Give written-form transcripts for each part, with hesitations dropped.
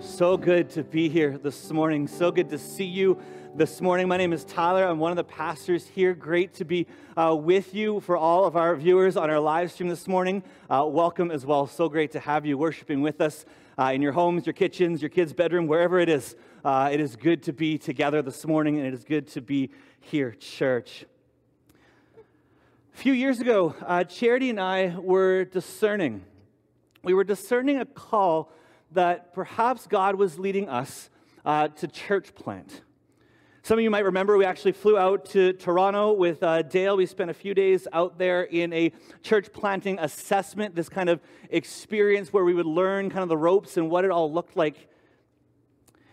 So good to be here this morning. So good to see you this morning. My name is Tyler. I'm one of the pastors here. Great to be with you. For all of our viewers on our live stream this morning, welcome as well. So great to have you worshiping with us in your homes, your kitchens, your kids' bedroom, wherever it is. It is good to be together this morning, and it is good to be here, church. A few years ago, Charity and I were discerning. We were discerning a call that perhaps God was leading us to church plant. Some of you might remember we actually flew out to Toronto with Dale. We spent a few days out there in a church planting assessment, this kind of experience where we would learn kind of the ropes and what it all looked like.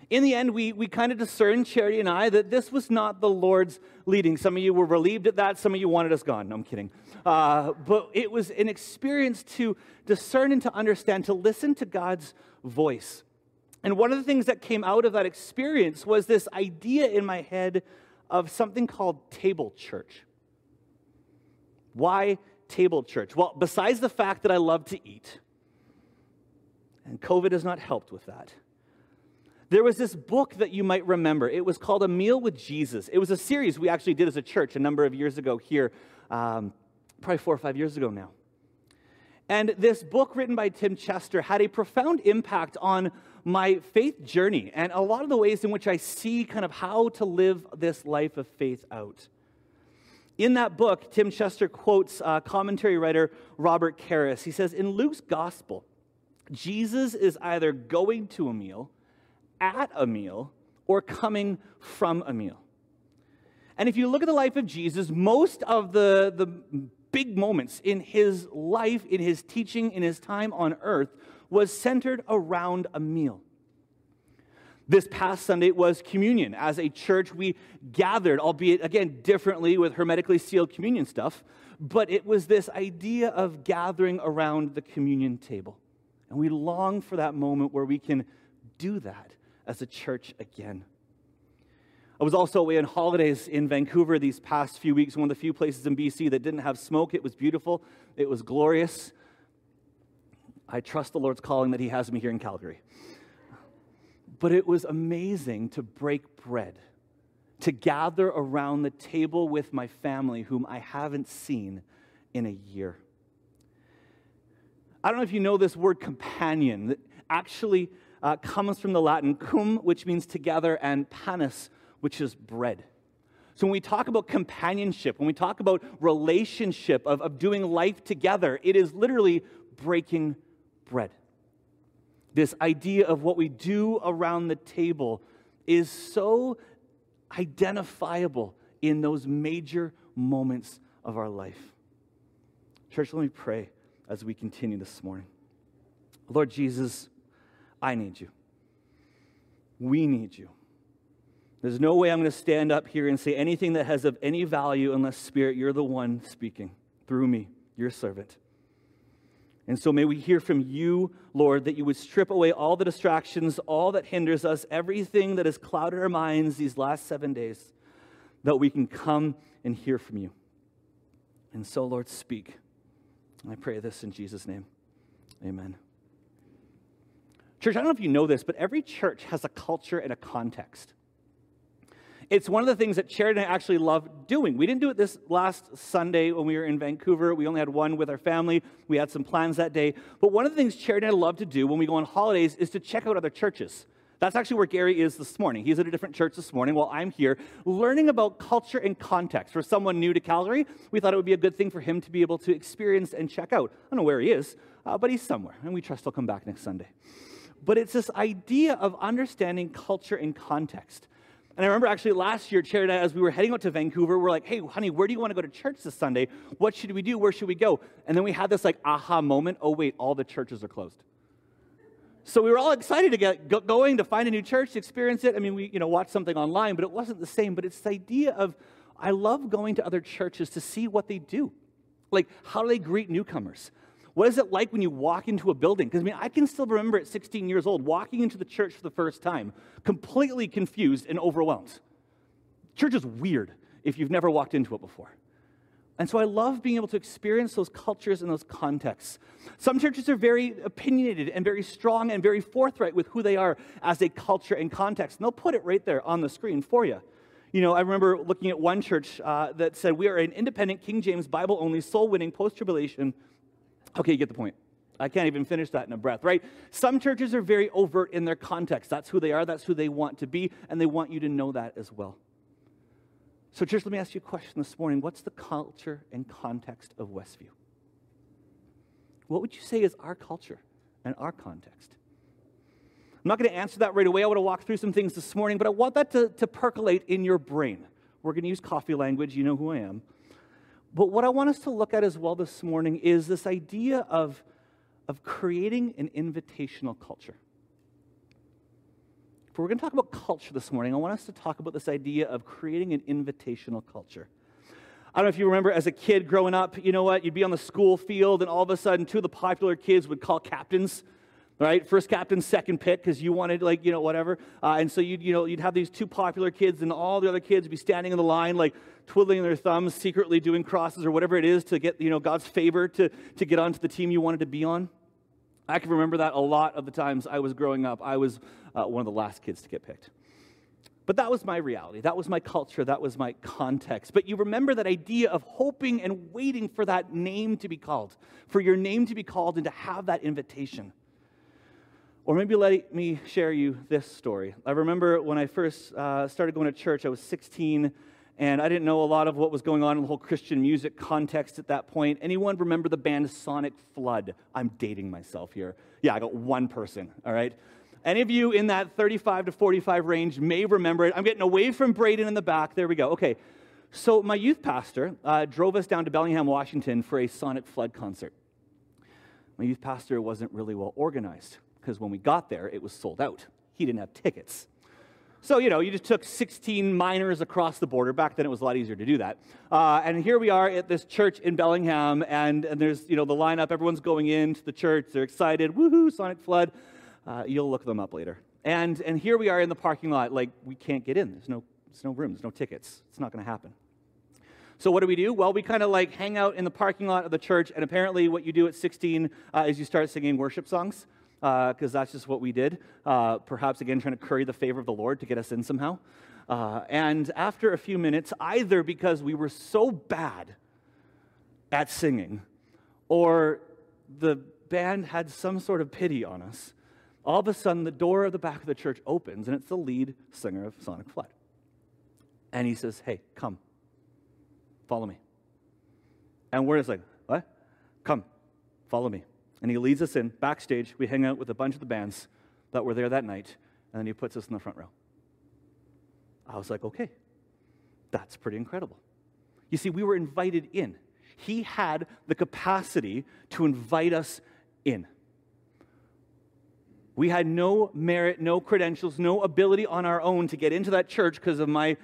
In the end, we kind of discerned, Charity and I, that this was not the Lord's leading. Some of you were relieved at that. Some of you wanted us gone. No, I'm kidding. But it was an experience to discern and to understand, to listen to God's voice. And one of the things that came out of that experience was this idea in my head of something called Table Church. Why Table Church? Well, besides the fact that I love to eat, and COVID has not helped with that, there was this book that you might remember. It was called A Meal with Jesus. It was a series we actually did as a church a number of years ago here, probably 4 or 5 years ago now. And this book written by Tim Chester had a profound impact on my faith journey and a lot of the ways in which I see kind of how to live this life of faith out. In that book, Tim Chester quotes commentary writer Robert Karras. He says, in Luke's gospel, Jesus is either going to a meal, at a meal, or coming from a meal. And if you look at the life of Jesus, most of the big moments in his life, in his teaching, in his time on earth, was centered around a meal. This past Sunday was communion. As a church, we gathered, albeit, again, differently with hermetically sealed communion stuff, but it was this idea of gathering around the communion table. And we long for that moment where we can do that as a church again. I was also away on holidays in Vancouver these past few weeks, one of the few places in BC that didn't have smoke. It was beautiful. It was glorious. I trust the Lord's calling that he has me here in Calgary. But it was amazing to break bread, to gather around the table with my family whom I haven't seen in a year. I don't know if you know this word companion, that actually comes from the Latin cum, which means together, and panis, which is bread. So when we talk about companionship, when we talk about relationship, of doing life together, it is literally breaking bread. This idea of what we do around the table is so identifiable in those major moments of our life. Church, let me pray as we continue this morning. Lord Jesus, I need you. We need you. There's no way I'm going to stand up here and say anything that has of any value unless, Spirit, you're the one speaking through me, your servant. And so may we hear from you, Lord, that you would strip away all the distractions, all that hinders us, everything that has clouded our minds these last 7 days, that we can come and hear from you. And so, Lord, speak. I pray this in Jesus' name. Amen. Church, I don't know if you know this, but every church has a culture and a context. It's one of the things that Charity and I actually love doing. We didn't do it this last Sunday when we were in Vancouver. We only had one with our family. We had some plans that day. But one of the things Charity and I love to do when we go on holidays is to check out other churches. That's actually where Gary is this morning. He's at a different church this morning while I'm here, learning about culture and context. For someone new to Calgary, we thought it would be a good thing for him to be able to experience and check out. I don't know where he is, but he's somewhere, and we trust he'll come back next Sunday. But it's this idea of understanding culture and context. And I remember actually last year, Charity, as we were heading out to Vancouver, we're like, hey, honey, where do you want to go to church this Sunday? What should we do? Where should we go? And then we had this like aha moment. Oh, wait, all the churches are closed. So we were all excited to get going, to find a new church, to experience it. I mean, we watched something online, but it wasn't the same. But it's the idea of I love going to other churches to see what they do. Like, how do they greet newcomers? What is it like when you walk into a building? Because, I mean, I can still remember at 16 years old walking into the church for the first time, completely confused and overwhelmed. Church is weird if you've never walked into it before. And so I love being able to experience those cultures and those contexts. Some churches are very opinionated and very strong and very forthright with who they are as a culture and context. And they'll put it right there on the screen for you. You know, I remember looking at one church that said, we are an independent, King James, Bible-only, soul-winning, post-tribulation. Okay, you get the point. I can't even finish that in a breath, right? Some churches are very overt in their context. That's who they are. That's who they want to be. And they want you to know that as well. So, church, let me ask you a question this morning. What's the culture and context of Westview? What would you say is our culture and our context? I'm not going to answer that right away. I want to walk through some things this morning, but I want that to percolate in your brain. We're going to use coffee language. You know who I am. But what I want us to look at as well this morning is this idea of creating an invitational culture. If we're going to talk about culture this morning, I want us to talk about this idea of creating an invitational culture. I don't know if you remember as a kid growing up, you know what? You'd be on the school field, and all of a sudden, two of the popular kids would call captains, right? First captain, second pick, because you wanted, like, you know, whatever. And so you'd have these two popular kids, and all the other kids would be standing in the line, like twiddling their thumbs, secretly doing crosses or whatever it is to get, you know, God's favor to get onto the team you wanted to be on. I can remember that a lot of the times I was growing up. I was one of the last kids to get picked. But that was my reality. That was my culture. That was my context. But you remember that idea of hoping and waiting for that name to be called, for your name to be called and to have that invitation. Or maybe let me share you this story. I remember when I first started going to church, I was 16, and I didn't know a lot of what was going on in the whole Christian music context at that point. Anyone remember the band Sonic Flood? I'm dating myself here. Yeah, I got one person, all right? Any of you in that 35 to 45 range may remember it. I'm getting away from Braden in the back. There we go. Okay, so my youth pastor drove us down to Bellingham, Washington for a Sonic Flood concert. My youth pastor wasn't really well organized because when we got there, it was sold out. He didn't have tickets. So, you know, you just took 16 minors across the border. Back then, it was a lot easier to do that. And here we are at this church in Bellingham, and there's, you know, the lineup. Everyone's going into the church. They're excited. Woohoo, Sonic Flood. You'll look them up later. And here we are in the parking lot. Like, we can't get in. There's no room. There's no tickets. It's not going to happen. So what do we do? Well, we kind of like hang out in the parking lot of the church. And apparently what you do at 16 is you start singing worship songs because that's just what we did. Perhaps, again, trying to curry the favor of the Lord to get us in somehow. And after a few minutes, either because we were so bad at singing or the band had some sort of pity on us, all of a sudden, the door of the back of the church opens, and it's the lead singer of Sonic Flood. And he says, hey, come, follow me. And we're just like, what? Come, follow me. And he leads us in backstage. We hang out with a bunch of the bands that were there that night, and then he puts us in the front row. I was like, okay, that's pretty incredible. You see, we were invited in. He had the capacity to invite us in. We had no merit, no credentials, no ability on our own to get into that church because of my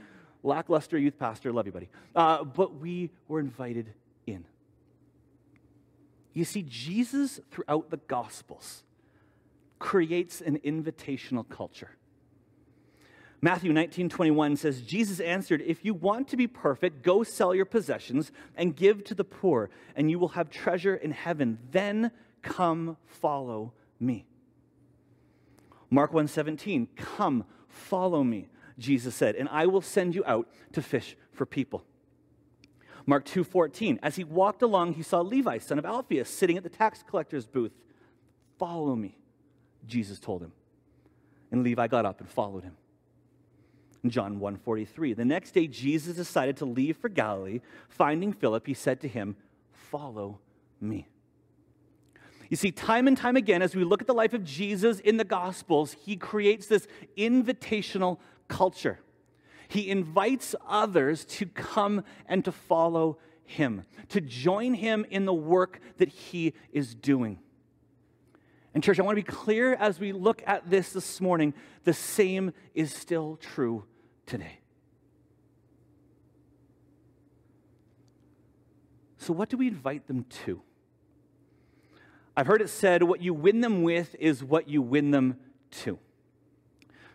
lackluster youth pastor. Love you, buddy. But we were invited in. You see, Jesus, throughout the Gospels, creates an invitational culture. Matthew 19:21 says, Jesus answered, if you want to be perfect, go sell your possessions and give to the poor, and you will have treasure in heaven. Then come follow me. Mark 1:17, come, follow me, Jesus said, and I will send you out to fish for people. Mark 2:14, as he walked along, he saw Levi, son of Alphaeus, sitting at the tax collector's booth. Follow me, Jesus told him. And Levi got up and followed him. In John 1:43, the next day Jesus decided to leave for Galilee. Finding Philip, he said to him, follow me. You see, time and time again, as we look at the life of Jesus in the Gospels, he creates this invitational culture. He invites others to come and to follow him, to join him in the work that he is doing. And church, I want to be clear as we look at this morning, the same is still true today. So what do we invite them to? I've heard it said, what you win them with is what you win them to.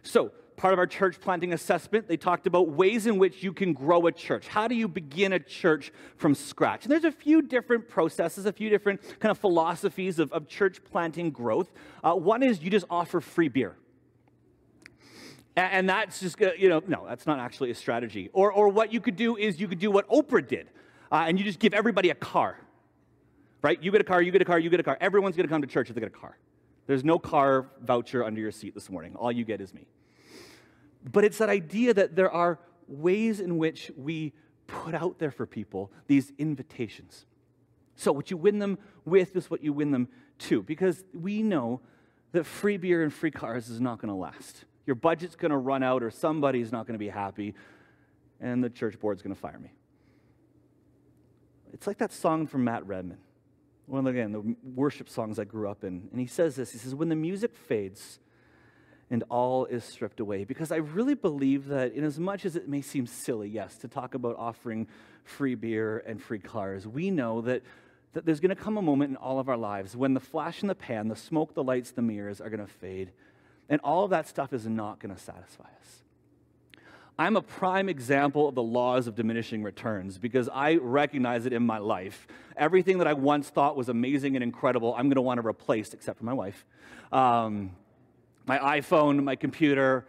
So part of our church planting assessment, they talked about ways in which you can grow a church. How do you begin a church from scratch? And there's a few different processes, a few different kind of philosophies of church planting growth. One is you just offer free beer. And that's just, no, that's not actually a strategy. Or what you could do is you could do what Oprah did, and you just give everybody a car, right? You get a car, you get a car, you get a car. Everyone's going to come to church if they get a car. There's no car voucher under your seat this morning. All you get is me. But it's that idea that there are ways in which we put out there for people these invitations. So what you win them with is what you win them to, because we know that free beer and free cars is not going to last. Your budget's going to run out, or somebody's not going to be happy, and the church board's going to fire me. It's like that song from Matt Redman, one of, again, the worship songs I grew up in. And he says this, he says, when the music fades and all is stripped away, because I really believe that in as much as it may seem silly, yes, to talk about offering free beer and free cars, we know that there's going to come a moment in all of our lives when the flash in the pan, the smoke, the lights, the mirrors are going to fade, and all of that stuff is not going to satisfy us. I'm a prime example of the laws of diminishing returns, because I recognize it in my life. Everything that I once thought was amazing and incredible, I'm going to want to replace, except for my wife. My iPhone, my computer,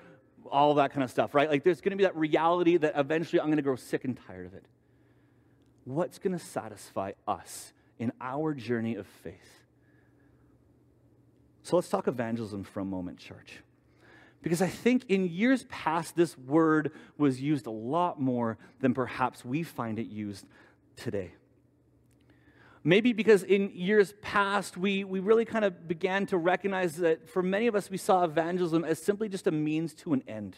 all that kind of stuff, right? Like, there's going to be that reality that eventually I'm going to grow sick and tired of it. What's going to satisfy us in our journey of faith? So let's talk evangelism for a moment, church. Because I think in years past, this word was used a lot more than perhaps we find it used today. Maybe because in years past, we really kind of began to recognize that for many of us, we saw evangelism as simply just a means to an end.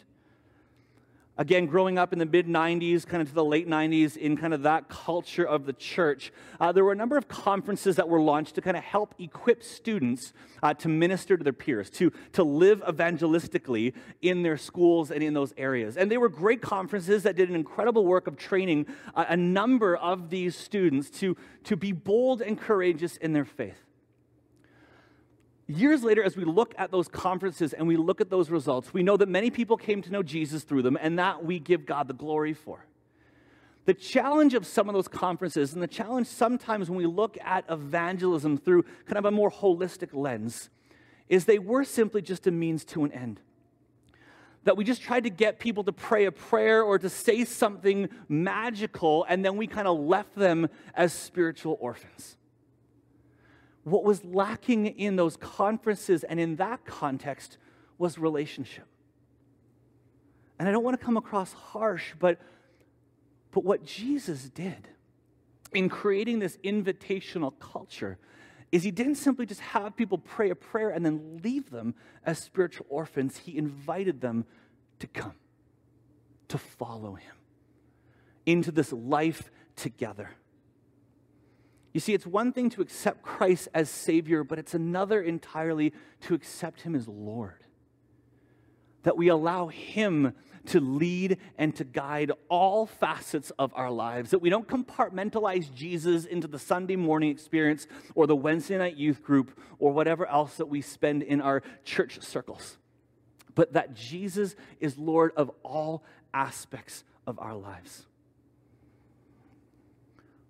Again, growing up in the mid-90s, kind of to the late 90s, in kind of that culture of the church, there were a number of conferences that were launched to kind of help equip students to minister to their peers, to live evangelistically in their schools and in those areas. And they were great conferences that did an incredible work of training a number of these students to be bold and courageous in their faith. Years later, as we look at those conferences and we look at those results, we know that many people came to know Jesus through them, and that we give God the glory for. The challenge of some of those conferences, and the challenge sometimes when we look at evangelism through kind of a more holistic lens, is they were simply just a means to an end. That we just tried to get people to pray a prayer or to say something magical, and then we kind of left them as spiritual orphans. What was lacking in those conferences and in that context was relationship. And I don't want to come across harsh, but what Jesus did in creating this invitational culture is he didn't simply just have people pray a prayer and then leave them as spiritual orphans. He invited them to come, to follow him into this life together. You see, it's one thing to accept Christ as Savior, but it's another entirely to accept him as Lord. That we allow him to lead and to guide all facets of our lives. That we don't compartmentalize Jesus into the Sunday morning experience or the Wednesday night youth group or whatever else that we spend in our church circles. But that Jesus is Lord of all aspects of our lives.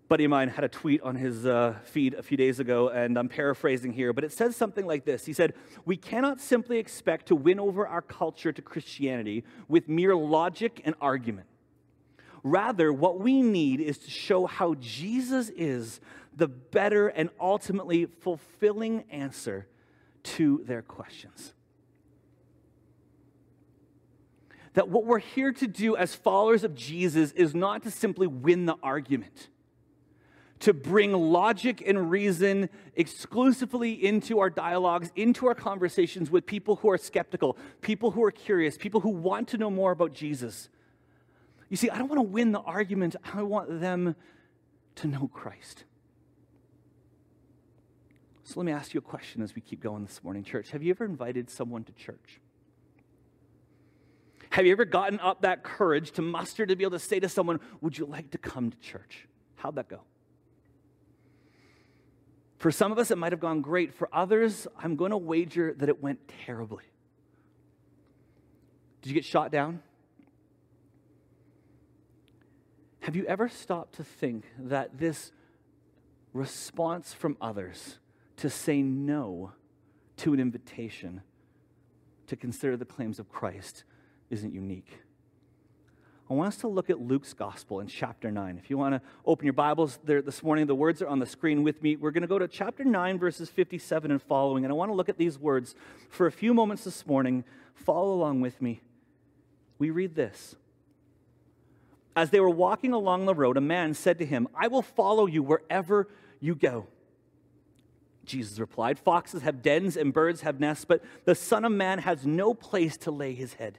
Buddy of mine had a tweet on his feed a few days ago, and I'm paraphrasing here, but it says something like this. He said, "We cannot simply expect to win over our culture to Christianity with mere logic and argument. Rather, what we need is to show how Jesus is the better and ultimately fulfilling answer to their questions." That what we're here to do as followers of Jesus is not to simply win the argument, to bring logic and reason exclusively into our dialogues, into our conversations with people who are skeptical, people who are curious, people who want to know more about Jesus. You see, I don't want to win the argument. I want them to know Christ. So let me ask you a question as we keep going this morning, church. Have you ever invited someone to church? Have you ever gotten up that courage to muster to be able to say to someone, "Would you like to come to church?" How'd that go? For some of us, it might have gone great. For others, I'm going to wager that it went terribly. Did you get shot down? Have you ever stopped to think that this response from others to say no to an invitation to consider the claims of Christ isn't unique? I want us to look at Luke's gospel in chapter 9. If you want to open your Bibles there this morning, the words are on the screen with me. We're going to go to chapter 9, verses 57 and following, and I want to look at these words for a few moments this morning. Follow along with me. We read this. As they were walking along the road, a man said to him, "I will follow you wherever you go." Jesus replied, "Foxes have dens and birds have nests, but the Son of Man has no place to lay his head."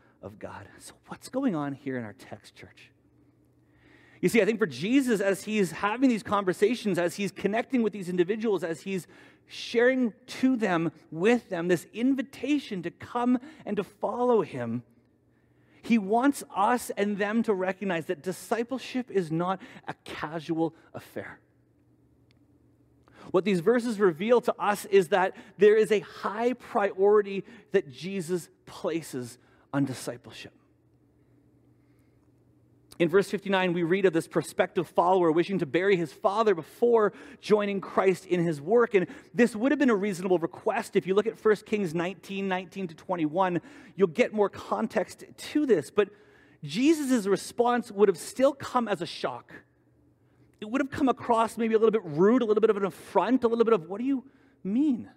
of God." So what's going on here in our text, church? You see, I think for Jesus, as he's having these conversations, as he's connecting with these individuals, as he's sharing to them, with them, this invitation to come and to follow him, he wants us and them to recognize that discipleship is not a casual affair. What these verses reveal to us is that there is a high priority that Jesus places on discipleship. In verse 59, we read of this prospective follower wishing to bury his father before joining Christ in his work. And this would have been a reasonable request. If you look at 1 Kings 19, 19 to 21, you'll get more context to this. But Jesus' response would have still come as a shock. It would have come across maybe a little bit rude, a little bit of an affront, a little bit of, "What do you mean?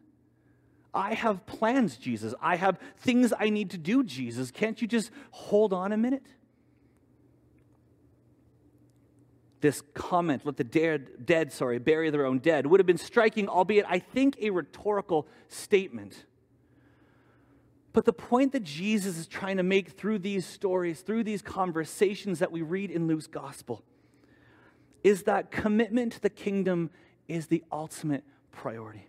I have plans, Jesus. I have things I need to do, Jesus. Can't you just hold on a minute?" This comment, "Let the dead bury their own dead," would have been striking, albeit I think a rhetorical statement. But the point that Jesus is trying to make through these stories, through these conversations that we read in Luke's gospel, is that commitment to the kingdom is the ultimate priority.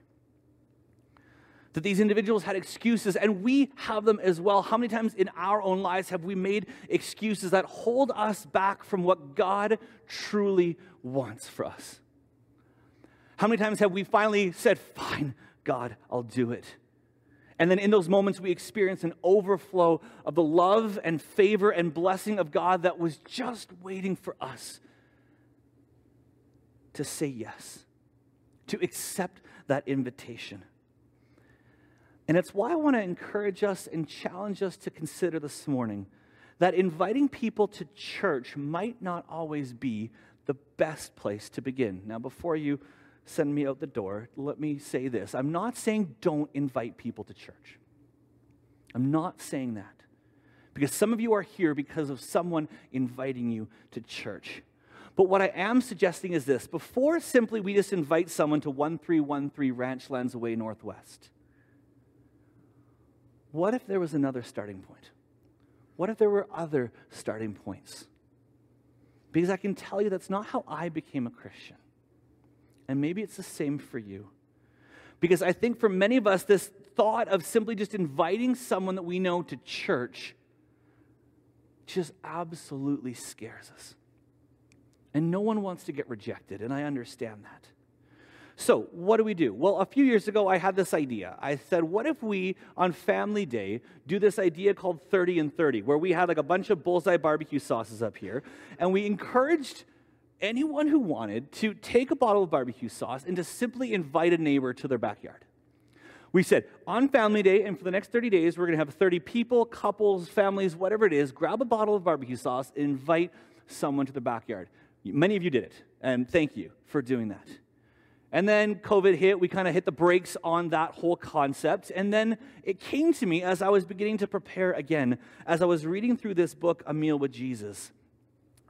That these individuals had excuses, and we have them as well. How many times in our own lives have we made excuses that hold us back from what God truly wants for us? How many times have we finally said, "Fine, God, I'll do it"? And then in those moments, we experience an overflow of the love and favor and blessing of God that was just waiting for us to say yes, to accept that invitation. And it's why I want to encourage us and challenge us to consider this morning that inviting people to church might not always be the best place to begin. Now, before you send me out the door, let me say this. I'm not saying don't invite people to church. I'm not saying that. Because some of you are here because of someone inviting you to church. But what I am suggesting is this. Before simply we just invite someone to 1313 Ranch Landsway Northwest, what if there was another starting point? What if there were other starting points? Because I can tell you that's not how I became a Christian. And maybe it's the same for you. Because I think for many of us, this thought of simply just inviting someone that we know to church just absolutely scares us. And no one wants to get rejected, and I understand that. So, what do we do? Well, a few years ago, I had this idea. I said, what if we, on Family Day, do this idea called 30 and 30, where we had like a bunch of bullseye barbecue sauces up here, and we encouraged anyone who wanted to take a bottle of barbecue sauce and to simply invite a neighbor to their backyard. We said, on Family Day, and for the next 30 days, we're going to have 30 people, couples, families, whatever it is, grab a bottle of barbecue sauce and invite someone to their backyard. Many of you did it, and thank you for doing that. And then COVID hit, we kind of hit the brakes on that whole concept. And then it came to me as I was beginning to prepare again, as I was reading through this book, A Meal with Jesus,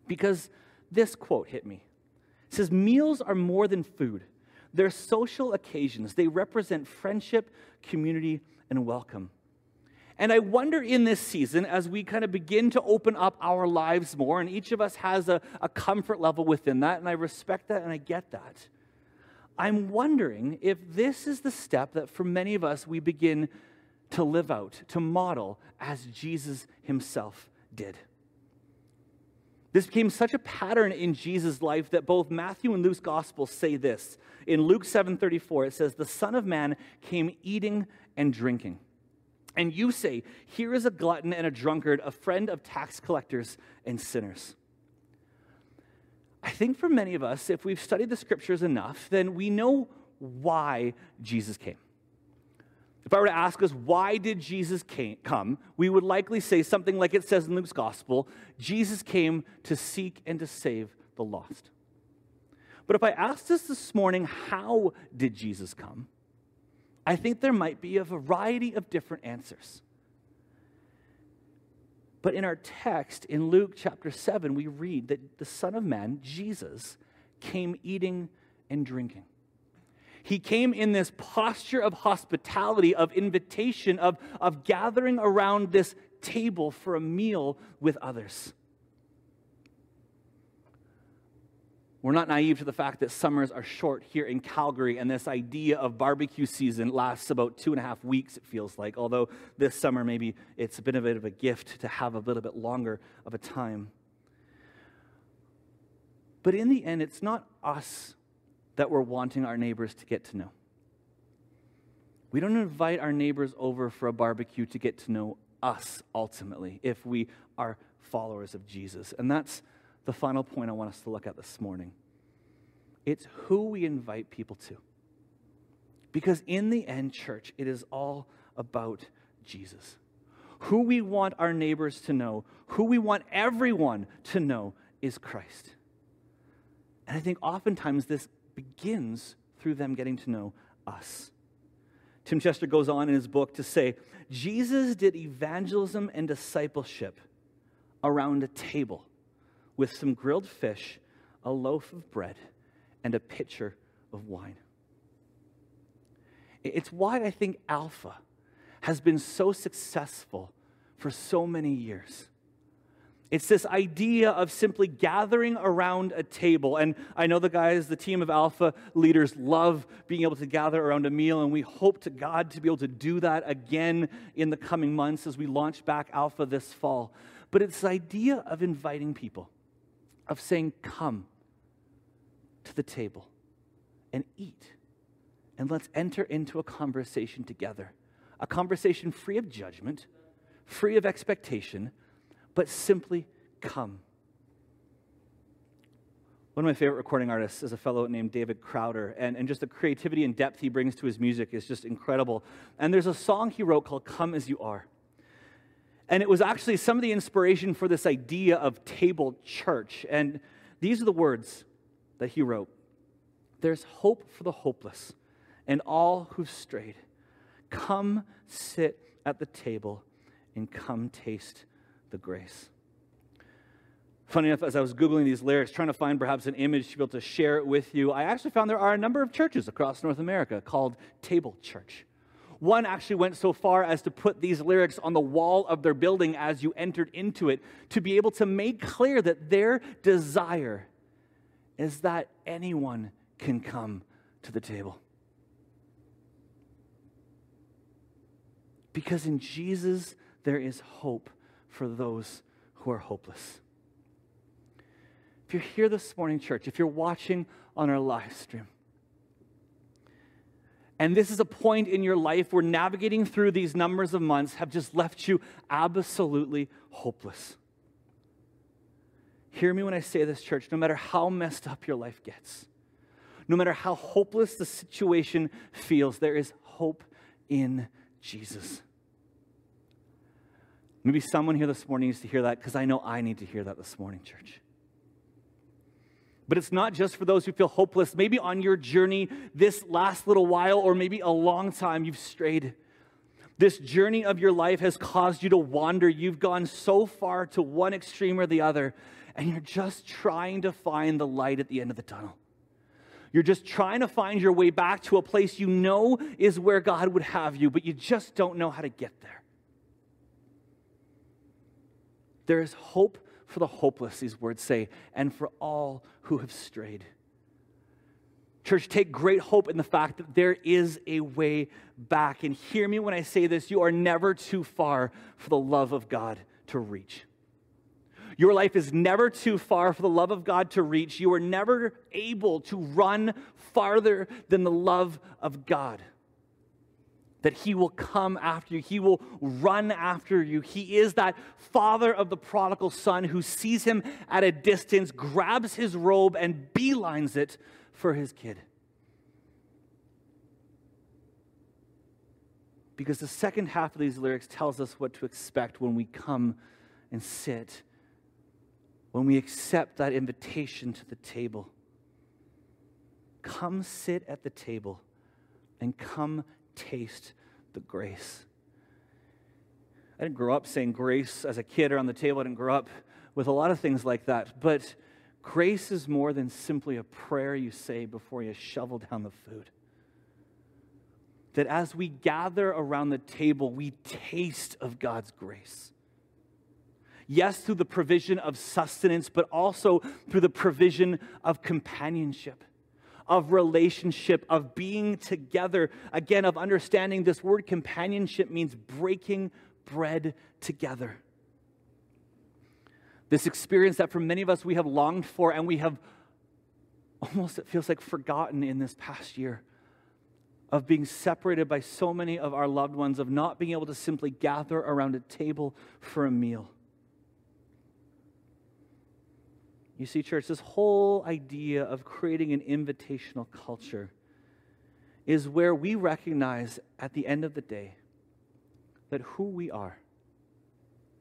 because this quote hit me. It says, "Meals are more than food. They're social occasions. They represent friendship, community, and welcome. And I wonder in this season, as we kind of begin to open up our lives more, and each of us has a comfort level within that, and I respect that and I get that. I'm wondering if this is the step that for many of us we begin to live out, to model as Jesus himself did. This became such a pattern in Jesus' life that both Matthew and Luke's Gospels say this. In Luke 7:34, it says, "The Son of Man came eating and drinking. And you say, 'Here is a glutton and a drunkard, a friend of tax collectors and sinners.'" I think for many of us, if we've studied the scriptures enough, then we know why Jesus came. If I were to ask us, why did Jesus come? We would likely say something like it says in Luke's Gospel, Jesus came to seek and to save the lost. But if I asked us this morning, how did Jesus come? I think there might be a variety of different answers. But in our text, in Luke chapter 7, we read that the Son of Man, Jesus, came eating and drinking. He came in this posture of hospitality, of invitation, of gathering around this table for a meal with others. We're not naive to the fact that summers are short here in Calgary, and this idea of barbecue season lasts about 2.5 weeks, it feels like, although this summer maybe it's been a bit of a gift to have a little bit longer of a time. But in the end, it's not us that we're wanting our neighbors to get to know. We don't invite our neighbors over for a barbecue to get to know us ultimately if we are followers of Jesus. And that's the final point I want us to look at this morning. It's who we invite people to. Because in the end, church, it is all about Jesus. Who we want our neighbors to know, who we want everyone to know is Christ. And I think oftentimes this begins through them getting to know us. Tim Chester goes on in his book to say, Jesus did evangelism and discipleship around a table with some grilled fish, a loaf of bread, and a pitcher of wine. It's why I think Alpha has been so successful for so many years. It's this idea of simply gathering around a table. And I know the guys, the team of Alpha leaders, love being able to gather around a meal, and we hope to God to be able to do that again in the coming months as we launch back Alpha this fall. But it's the idea of inviting people, of saying, come to the table and eat, and let's enter into a conversation together, a conversation free of judgment, free of expectation, but simply come. One of my favorite recording artists is a fellow named David Crowder, and just the creativity and depth he brings to his music is just incredible. And there's a song he wrote called Come As You Are. And it was actually some of the inspiration for this idea of table church. And these are the words that he wrote. There's hope for the hopeless and all who've strayed. Come sit at the table and come taste the grace. Funny enough, as I was Googling these lyrics, trying to find perhaps an image to be able to share it with you, I actually found there are a number of churches across North America called Table Church. One actually went so far as to put these lyrics on the wall of their building as you entered into it to be able to make clear that their desire is that anyone can come to the table. Because in Jesus, there is hope for those who are hopeless. If you're here this morning, church, if you're watching on our live stream, and this is a point in your life where navigating through these numbers of months have just left you absolutely hopeless. Hear me when I say this, church. No matter how messed up your life gets, no matter how hopeless the situation feels, there is hope in Jesus. Maybe someone here this morning needs to hear that, because I know I need to hear that this morning, church. But it's not just for those who feel hopeless. Maybe on your journey this last little while, or maybe a long time, you've strayed. This journey of your life has caused you to wander. You've gone so far to one extreme or the other, and you're just trying to find the light at the end of the tunnel. You're just trying to find your way back to a place you know is where God would have you, but you just don't know how to get there. There is hope for the hopeless, these words say, and for all who have strayed. Church, take great hope in the fact that there is a way back. And hear me when I say this, you are never too far for the love of God to reach. Your life is never too far for the love of God to reach. You are never able to run farther than the love of God. That he will come after you. He will run after you. He is that father of the prodigal son who sees him at a distance, grabs his robe, and beelines it for his kid. Because the second half of these lyrics tells us what to expect when we come and sit, when we accept that invitation to the table. Come sit at the table and come taste the grace. I didn't grow up saying grace as a kid or on the table. I didn't grow up with a lot of things like that. But grace is more than simply a prayer you say before you shovel down the food. That as we gather around the table, we taste of God's grace. Yes, through the provision of sustenance, but also through the provision of companionship, of relationship, of being together. Again, of understanding this word companionship means breaking bread together. This experience that for many of us we have longed for and we have almost, it feels like, forgotten in this past year, of being separated by so many of our loved ones, of not being able to simply gather around a table for a meal. You see, church, this whole idea of creating an invitational culture is where we recognize at the end of the day that who we are,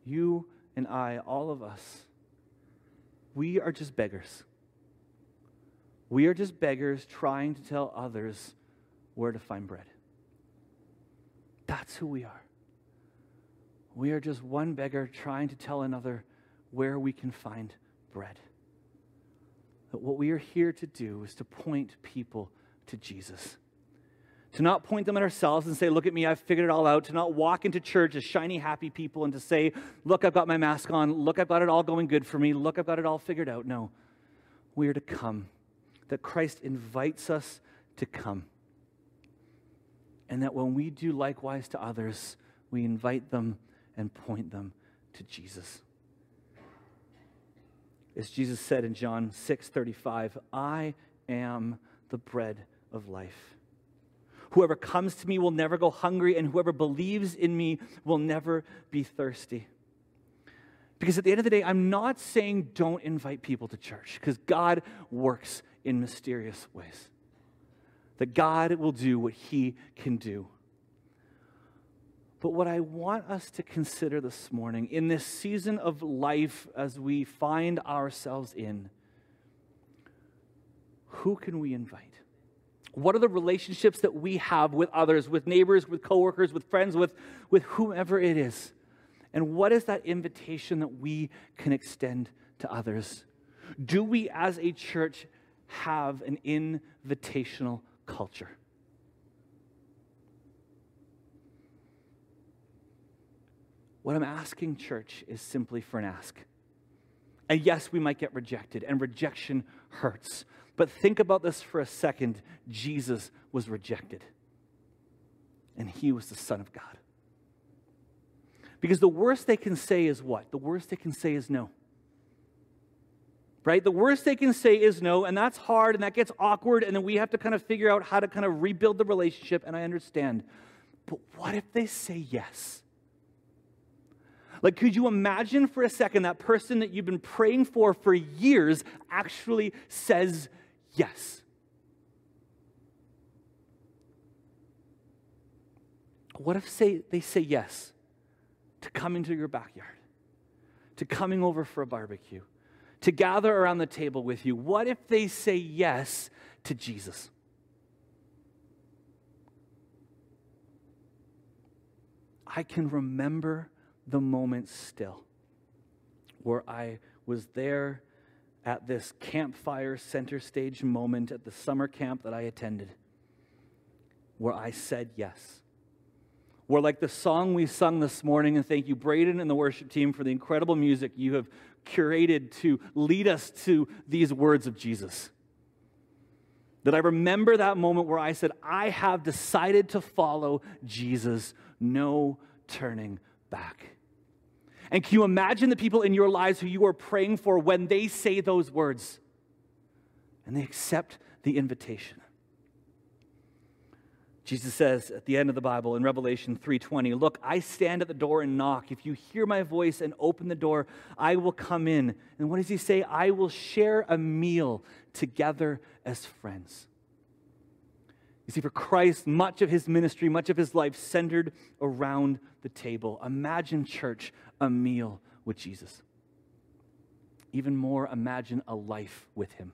you and I, all of us, we are just beggars. We are just beggars trying to tell others where to find bread. That's who we are. We are just one beggar trying to tell another where we can find bread. But what we are here to do is to point people to Jesus. To not point them at ourselves and say, look at me, I've figured it all out. To not walk into church as shiny, happy people and to say, look, I've got my mask on. Look, I've got it all going good for me. Look, I've got it all figured out. No, we are to come. That Christ invites us to come. And that when we do likewise to others, we invite them and point them to Jesus. As Jesus said in John 6:35, I am the bread of life. Whoever comes to me will never go hungry, and whoever believes in me will never be thirsty. Because at the end of the day, I'm not saying don't invite people to church, because God works in mysterious ways. That God will do what he can do. But what I want us to consider this morning, in this season of life as we find ourselves in, who can we invite? What are the relationships that we have with others, with neighbors, with coworkers, with friends, with whomever it is? And what is that invitation that we can extend to others? Do we as a church have an invitational culture? What I'm asking, church, is simply for an ask. And yes, we might get rejected, and rejection hurts. But think about this for a second. Jesus was rejected, and he was the Son of God. Because the worst they can say is what? The worst they can say is no. Right? The worst they can say is no, and that's hard, and that gets awkward, and then we have to kind of figure out how to kind of rebuild the relationship, and I understand. But what if they say yes? Like, could you imagine for a second that person that you've been praying for years actually says yes? What if they say yes to coming to your backyard, to coming over for a barbecue, to gather around the table with you? What if they say yes to Jesus? I can remember the moment still where I was there at this campfire center stage moment at the summer camp that I attended, where I said yes, were like the song we sung this morning, and thank you, Braden and the worship team, for the incredible music you have curated to lead us to these words of Jesus. That I remember that moment where I said, I have decided to follow Jesus, no turning back. And can you imagine the people in your lives who you are praying for when they say those words and they accept the invitation? Jesus says at the end of the Bible in Revelation 3:20, look, I stand at the door and knock. If you hear my voice and open the door, I will come in. And what does he say? I will share a meal together as friends. You see, for Christ, much of his ministry, much of his life centered around the table. Imagine, church, a meal with Jesus. Even more, imagine a life with him.